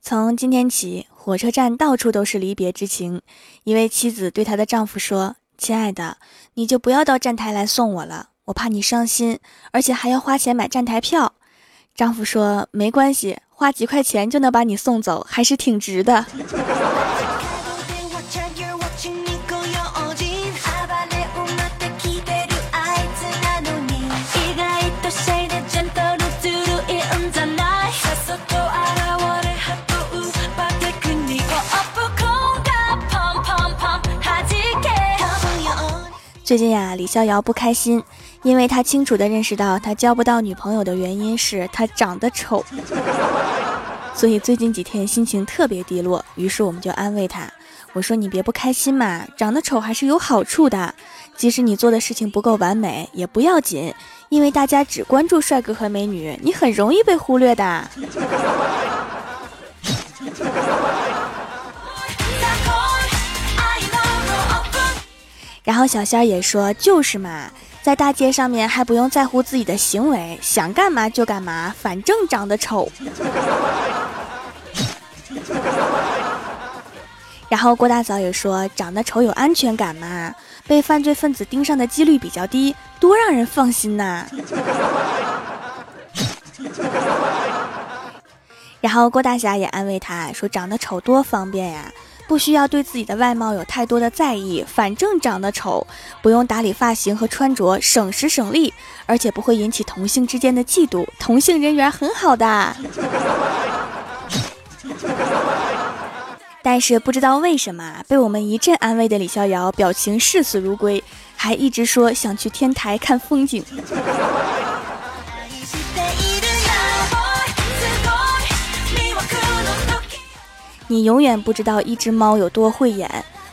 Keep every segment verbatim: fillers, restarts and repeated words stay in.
从今天起，火车站到处都是离别之情。一位妻子对她的丈夫说：“亲爱的，你就不要到站台来送我了，我怕你伤心，而且还要花钱买站台票。”丈夫说：“没关系，花几块钱就能把你送走，还是挺值的。”最近呀、啊，李逍遥不开心，因为他清楚地认识到他交不到女朋友的原因是他长得丑，所以最近几天心情特别低落。于是我们就安慰他，我说你别不开心嘛，长得丑还是有好处的，即使你做的事情不够完美也不要紧，因为大家只关注帅哥和美女，你很容易被忽略的。然后小仙儿也说，就是嘛，在大街上面还不用在乎自己的行为，想干嘛就干嘛，反正长得丑。然后郭大嫂也说，长得丑有安全感嘛，被犯罪分子盯上的几率比较低，多让人放心呐、啊。然后郭大侠也安慰他说，长得丑多方便呀、啊，不需要对自己的外貌有太多的在意，反正长得丑，不用打理发型和穿着，省时省力，而且不会引起同性之间的嫉妒，同性人缘很好的。但是不知道为什么，被我们一阵安慰的李逍遥表情视死如归，还一直说想去天台看风景。你永远不知道一只猫有多慧眼，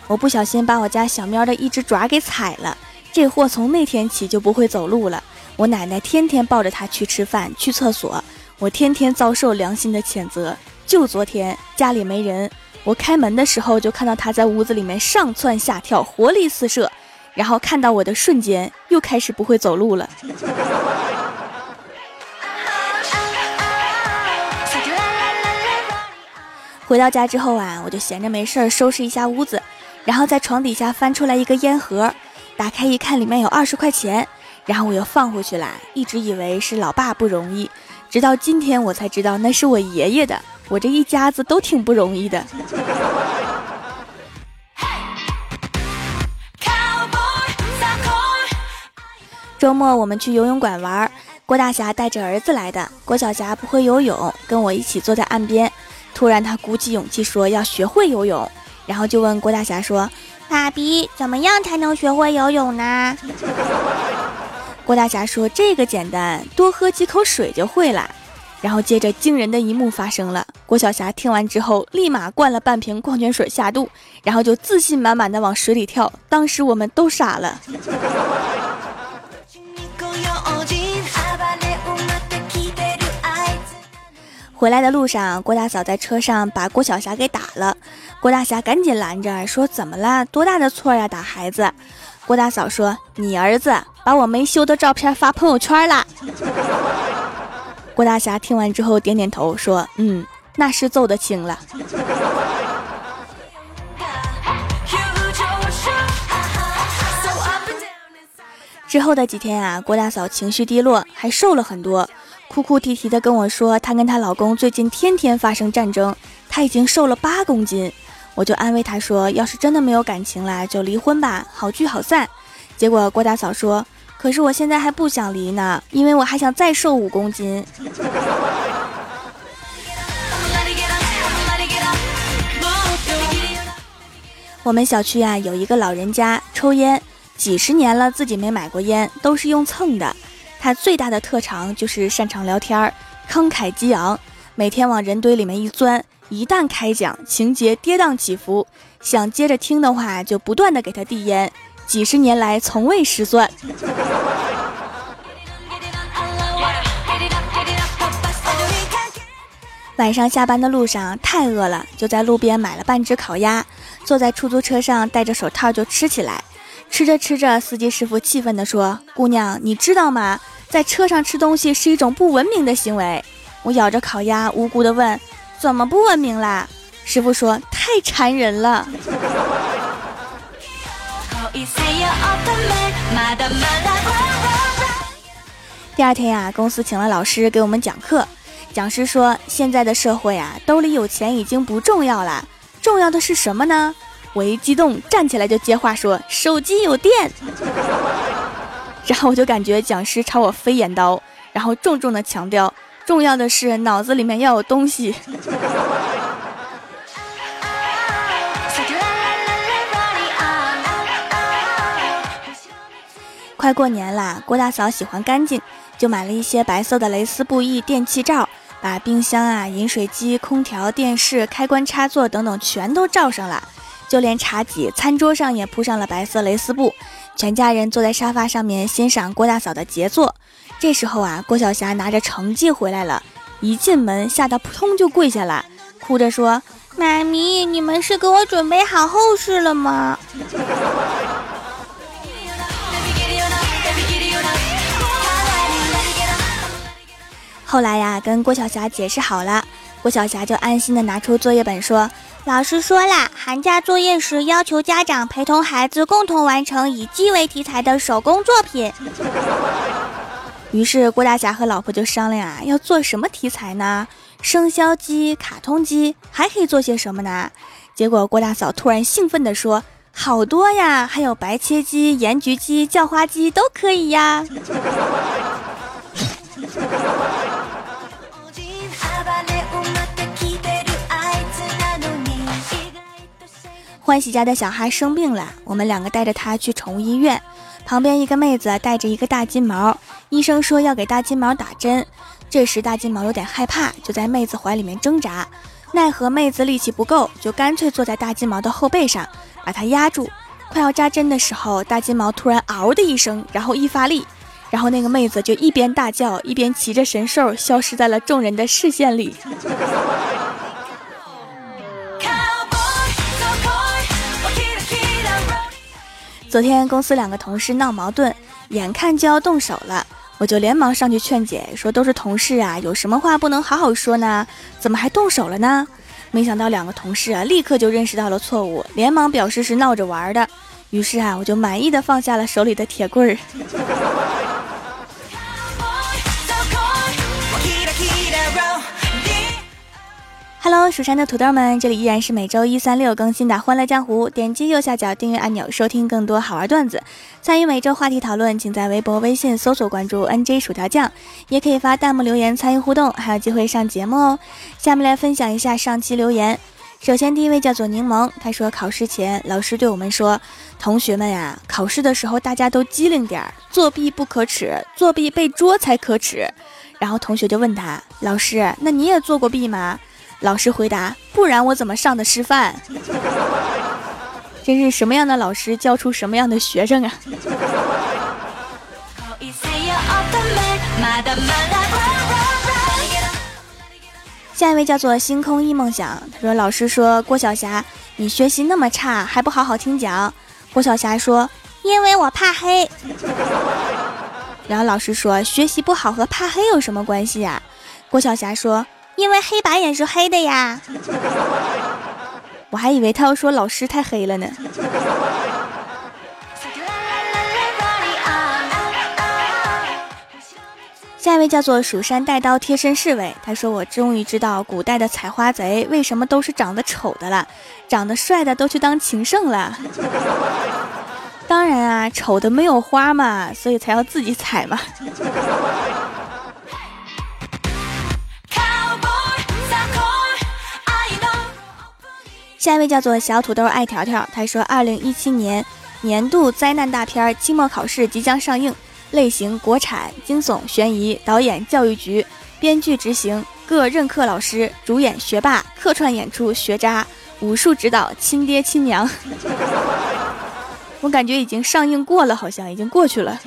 我不小心把我家小喵的一只爪给踩了，这货从那天起就不会走路了，我奶奶天天抱着它去吃饭去厕所，我天天遭受良心的谴责。就昨天家里没人，我开门的时候就看到它在屋子里面上蹿下跳，活力四射，然后看到我的瞬间又开始不会走路了。回到家之后啊，我就闲着没事儿收拾一下屋子，然后在床底下翻出来一个烟盒，打开一看，里面有二十块钱，然后我又放回去啦。一直以为是老爸不容易，直到今天我才知道那是我爷爷的，我这一家子都挺不容易的。周末我们去游泳馆玩，郭大侠带着儿子来的，郭小霞不会游泳，跟我一起坐在岸边。突然他鼓起勇气说要学会游泳，然后就问郭大侠说，爸比，怎么样才能学会游泳呢？郭大侠说，这个简单，多喝几口水就会了。然后接着惊人的一幕发生了，郭小霞听完之后立马灌了半瓶矿泉水下肚，然后就自信满满的往水里跳，当时我们都傻了。回来的路上，郭大嫂在车上把郭小霞给打了，郭大侠赶紧拦着说，怎么了，多大的错呀、啊、打孩子。郭大嫂说，你儿子把我没修的照片发朋友圈了。郭大侠听完之后点点头说，嗯，那是揍得轻了。之后的几天啊，郭大嫂情绪低落，还瘦了很多，哭哭啼啼的跟我说，她跟她老公最近天天发生战争，她已经瘦了八公斤。我就安慰她说，要是真的没有感情啦，就离婚吧，好聚好散。结果郭大嫂说，可是我现在还不想离呢，因为我还想再瘦五公斤。我们小区啊有一个老人家抽烟，几十年了自己没买过烟，都是用蹭的。他最大的特长就是擅长聊天，慷慨激昂，每天往人堆里面一钻，一旦开讲情节跌宕起伏，想接着听的话就不断的给他递烟，几十年来从未失算。晚上下班的路上太饿了，就在路边买了半只烤鸭，坐在出租车上戴着手套就吃起来。吃着吃着，司机师傅气愤地说，姑娘，你知道吗，在车上吃东西是一种不文明的行为。我咬着烤鸭无辜地问，怎么不文明啦？师傅说太馋人了。第二天呀、啊，公司请了老师给我们讲课。讲师说，现在的社会啊，兜里有钱已经不重要了，重要的是什么呢？我一激动站起来就接话说，手机有电。然后我就感觉讲师朝我飞眼刀，然后重重的强调，重要的是脑子里面要有东西。快过年啦，郭大嫂喜欢干净，就买了一些白色的蕾丝布艺电器罩，把冰箱啊、饮水机、空调、电视、开关插座等等全都罩上了，就连茶几、餐桌上也铺上了白色蕾丝布。全家人坐在沙发上面欣赏郭大嫂的杰作。这时候啊，郭晓霞拿着成绩回来了，一进门吓得扑通就跪下了，哭着说：“妈咪，你们是给我准备好后事了吗？”后来呀，跟郭晓霞解释好了，郭晓霞就安心的拿出作业本说，老师说啦，寒假作业时要求家长陪同孩子共同完成以鸡为题材的手工作品。于是郭大侠和老婆就商量啊，要做什么题材呢？生肖鸡、卡通鸡，还可以做些什么呢？结果郭大嫂突然兴奋地说，好多呀，还有白切鸡、盐焗鸡、叫花鸡都可以呀。欢喜家的小孩生病了，我们两个带着他去宠物医院，旁边一个妹子带着一个大金毛，医生说要给大金毛打针。这时大金毛有点害怕，就在妹子怀里面挣扎，奈何妹子力气不够，就干脆坐在大金毛的后背上把它压住。快要扎针的时候，大金毛突然嗷的一声，然后一发力，然后那个妹子就一边大叫一边骑着神兽消失在了众人的视线里。昨天公司两个同事闹矛盾，眼看就要动手了，我就连忙上去劝解，说都是同事啊，有什么话不能好好说呢？怎么还动手了呢？没想到两个同事啊，立刻就认识到了错误，连忙表示是闹着玩的。于是啊，我就满意的放下了手里的铁棍儿。Hello， 蜀山的土豆们，这里依然是每周一、三、六更新的《欢乐江湖》，点击右下角订阅按钮，收听更多好玩段子，参与每周话题讨论，请在微博、微信搜索关注 N J 薯条酱，也可以发弹幕留言参与互动，还有机会上节目哦。下面来分享一下上期留言。首先第一位叫做柠檬，他说考试前老师对我们说，同学们啊，考试的时候大家都机灵点，作弊不可耻，作弊被捉才可耻。然后同学就问他，老师，那你也做过弊吗？老师回答，不然我怎么上的师范？真是什么样的老师教出什么样的学生啊。下一位叫做星空一梦想，他说老师说，郭晓霞，你学习那么差还不好好听讲。郭晓霞说，因为我怕黑。然后老师说，学习不好和怕黑有什么关系啊？郭晓霞说，因为黑板也是黑的呀。我还以为他要说老师太黑了呢。下一位叫做蜀山带刀贴身侍卫，他说我终于知道古代的采花贼为什么都是长得丑的了，长得帅的都去当情圣了。当然啊，丑的没有花嘛，所以才要自己采嘛。下一位叫做小土豆爱条条，他说二零一七年年度灾难大片期末考试即将上映，类型国产惊悚悬疑，导演教育局，编剧执行各任课老师，主演学霸，客串演出学渣，武术指导亲爹亲娘。我感觉已经上映过了，好像已经过去了。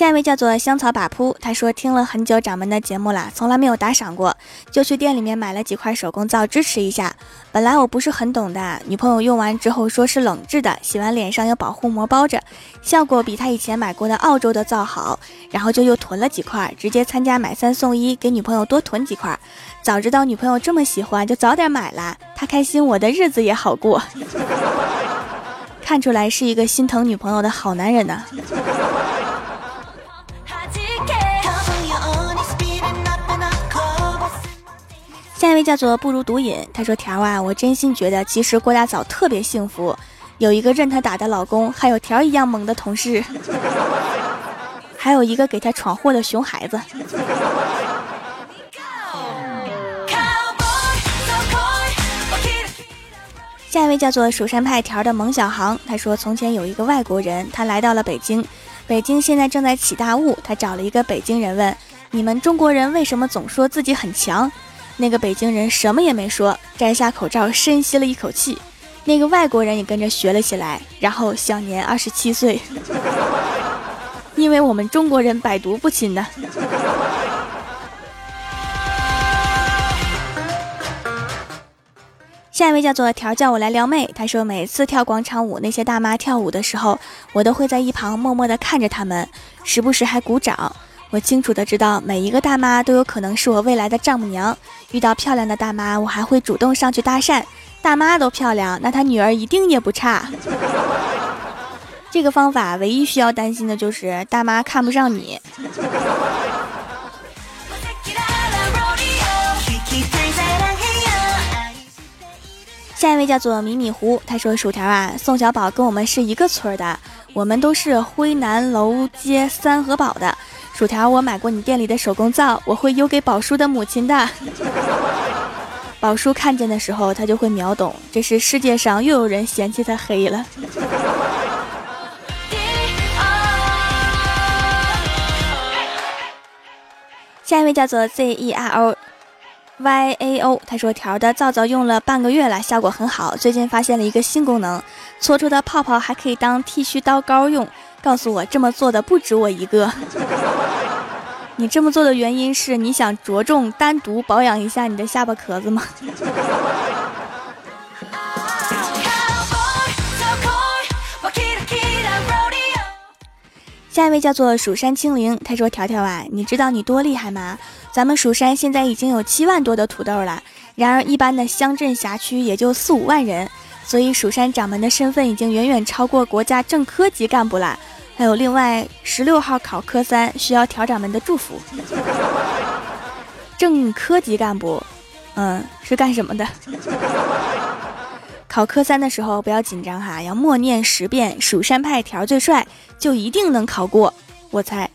下一位叫做香草把扑，他说听了很久掌门的节目啦，从来没有打赏过，就去店里面买了几块手工皂支持一下。本来我不是很懂的，女朋友用完之后说是冷制的，洗完脸上有保护膜包着，效果比他以前买过的澳洲的皂好，然后就又囤了几块，直接参加买三送一，给女朋友多囤几块。早知道女朋友这么喜欢，就早点买啦，她开心我的日子也好过。看出来是一个心疼女朋友的好男人呢、啊。下一位叫做不如毒瘾，他说条啊，我真心觉得其实郭大嫂特别幸福，有一个任她打的老公，还有条一样猛的同事，还有一个给她闯祸的熊孩子。下一位叫做蜀山派条的萌小航，他说从前有一个外国人，他来到了北京，北京现在正在起大雾，他找了一个北京人问，你们中国人为什么总说自己很强？那个北京人什么也没说，摘下口罩深吸了一口气。那个外国人也跟着学了起来，然后享年二十七岁。因为我们中国人百毒不侵呢。下一位叫做条叫我来撩妹，他说每次跳广场舞，那些大妈跳舞的时候，我都会在一旁默默地看着他们，时不时还鼓掌。我清楚的知道，每一个大妈都有可能是我未来的丈母娘。遇到漂亮的大妈，我还会主动上去搭讪。大妈都漂亮，那她女儿一定也不差。这个方法唯一需要担心的就是大妈看不上你。下一位叫做米米糊，他说薯条啊，宋小宝跟我们是一个村的，我们都是辉南楼街三合堡的。薯条，我买过你店里的手工皂，我会邮给宝叔的母亲的。宝叔看见的时候，他就会秒懂，这是世界上又有人嫌弃他黑了。下一位叫做 Z E R O Y A O， 他说条的皂皂用了半个月了，效果很好，最近发现了一个新功能，搓出的泡泡还可以当剃须刀膏用。告诉我这么做的不止我一个。你这么做的原因是你想着重单独保养一下你的下巴壳子吗？下一位叫做蜀山青灵，他说条条啊，你知道你多厉害吗？咱们蜀山现在已经有七万多的土豆了，然而一般的乡镇辖区也就四五万人，所以蜀山掌门的身份已经远远超过国家正科级干部了。还有另外十六号考科三需要条掌门的祝福。正科级干部，嗯，是干什么的？考科三的时候不要紧张哈，要默念十遍"蜀山派条最帅"，就一定能考过，我猜。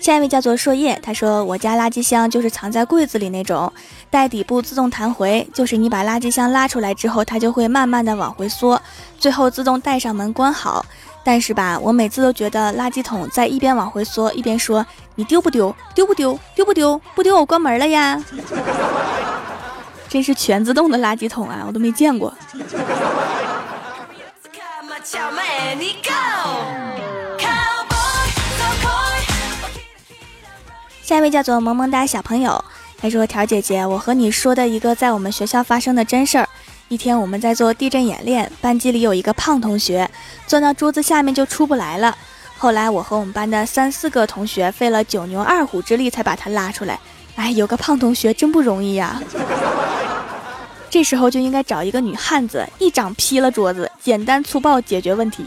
下一位叫做硕叶，他说我家垃圾箱就是藏在柜子里那种，带底部自动弹回，就是你把垃圾箱拉出来之后，它就会慢慢的往回缩，最后自动带上门关好。但是吧，我每次都觉得垃圾桶在一边往回缩，一边说你丢不丢，丢不丢，丢不丢，不丢我关门了呀。真是全自动的垃圾桶啊，我都没见过。下一位叫做萌萌哒小朋友，他说条姐姐，我和你说的一个在我们学校发生的真事儿。一天我们在做地震演练，班级里有一个胖同学钻到桌子下面就出不来了，后来我和我们班的三四个同学费了九牛二虎之力才把他拉出来。哎，有个胖同学真不容易呀、啊、这时候就应该找一个女汉子一掌劈了桌子，简单粗暴解决问题。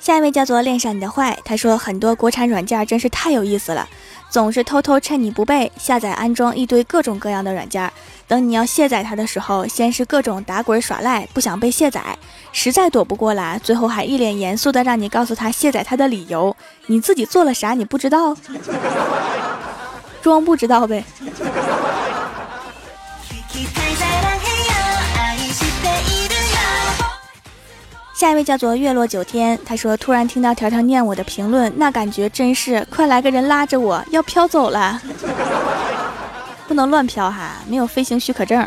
下一位叫做恋上你的坏，他说很多国产软件真是太有意思了，总是偷偷趁你不备下载安装一堆各种各样的软件，等你要卸载它的时候，先是各种打滚耍赖不想被卸载，实在躲不过来，最后还一脸严肃的让你告诉他卸载它的理由，你自己做了啥你不知道？装不知道呗。下一位叫做月落九天，他说突然听到条条念我的评论，那感觉真是快来个人拉着我要飘走了。不能乱飘哈，没有飞行许可证。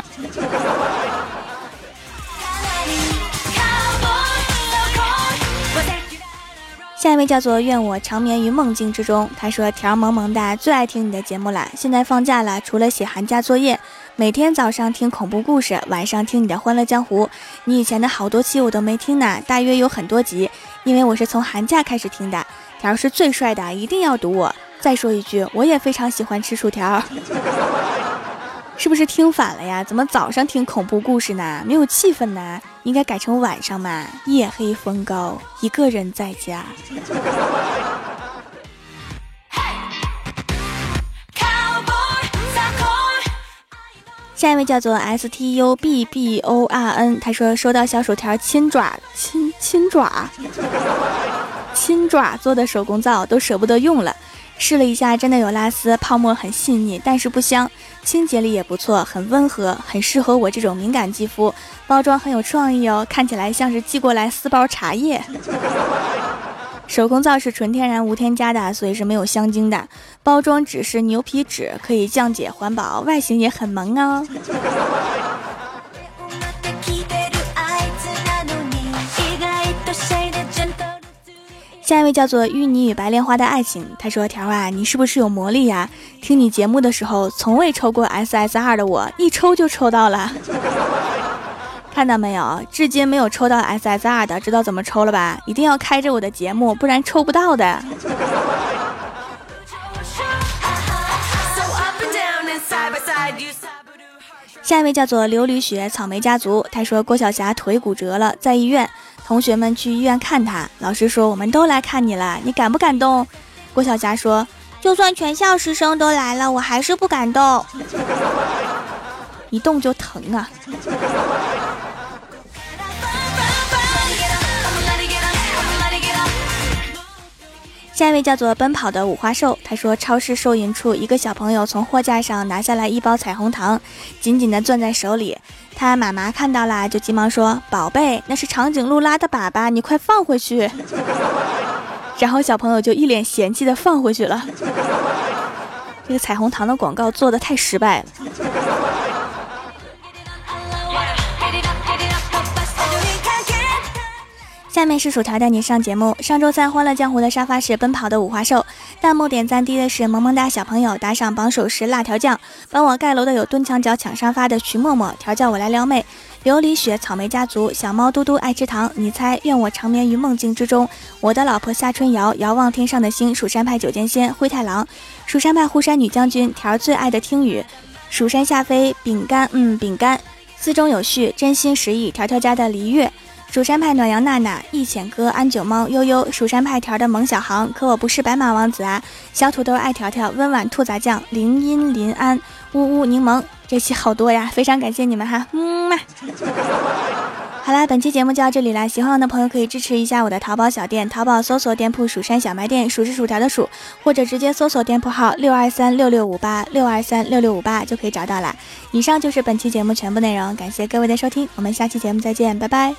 下一位叫做愿我长眠于梦境之中，他说条萌萌哒最爱听你的节目啦，现在放假了，除了写寒假作业，每天早上听恐怖故事，晚上听你的欢乐江湖，你以前的好多期我都没听呢，大约有很多集，因为我是从寒假开始听的。条是最帅的，一定要读我，再说一句，我也非常喜欢吃薯条。是不是听反了呀？怎么早上听恐怖故事呢？没有气氛呢，应该改成晚上嘛。夜黑风高，一个人在家。下一位叫做 S T U B B O R N， 他说收到小薯条亲爪亲亲爪亲爪做的手工皂都舍不得用了，试了一下，真的有拉丝，泡沫很细腻，但是不香，清洁力也不错，很温和，很适合我这种敏感肌肤。包装很有创意哦，看起来像是寄过来四包茶叶。手工皂是纯天然无添加的，所以是没有香精的。包装纸是牛皮纸，可以降解环保，外形也很萌哦。下一位叫做芋泥与白莲花的爱情，他说条啊，你是不是有魔力呀？听你节目的时候从未抽过 S S R 的我一抽就抽到了。看到没有，至今没有抽到 S S R 的知道怎么抽了吧？一定要开着我的节目，不然抽不到的。下一位叫做琉璃雪草莓家族，他说郭晓霞腿骨折了，在医院，同学们去医院看她，老师说我们都来看你了，你敢不敢动？郭晓霞说就算全校师生都来了，我还是不敢动。一动就疼啊。下一位叫做奔跑的五花兽，他说超市收银处一个小朋友从货架上拿下来一包彩虹糖，紧紧地攥在手里，他妈妈看到了就急忙说宝贝，那是长颈鹿拉的粑粑，你快放回去。然后小朋友就一脸嫌弃地放回去了。这个彩虹糖的广告做得太失败了。下面是薯条带你上节目。上周三欢乐江湖的沙发是奔跑的五花兽，弹幕点赞低的是萌萌哒小朋友，打赏榜首是辣条酱，帮我盖楼的有蹲墙角抢沙发的徐默默，调教我来撩妹，琉璃雪草莓家族，小猫嘟嘟爱吃糖，你猜愿我长眠于梦境之中，我的老婆夏春瑶，遥望天上的星，蜀山派九剑仙，灰太狼，蜀山派护山女将军，条最爱的听雨，蜀山下飞饼干，嗯饼干四中有序，真心实意，条条家的黎月，蜀山派暖阳娜娜，一浅哥，安九猫悠悠，蜀山派条的萌小航，可我不是白马王子啊，小土豆爱条条，温婉兔杂酱，林音林安，呜呜柠檬，这期好多呀，非常感谢你们哈，嗯嘛。好啦，本期节目就到这里啦，喜欢我的朋友可以支持一下我的淘宝小店，淘宝搜索店铺蜀山小卖店，数是薯条的数，或者直接搜索店铺号六二三六六五八 六二三六六五八就可以找到啦。以上就是本期节目全部内容，感谢各位的收听，我们下期节目再见，拜拜。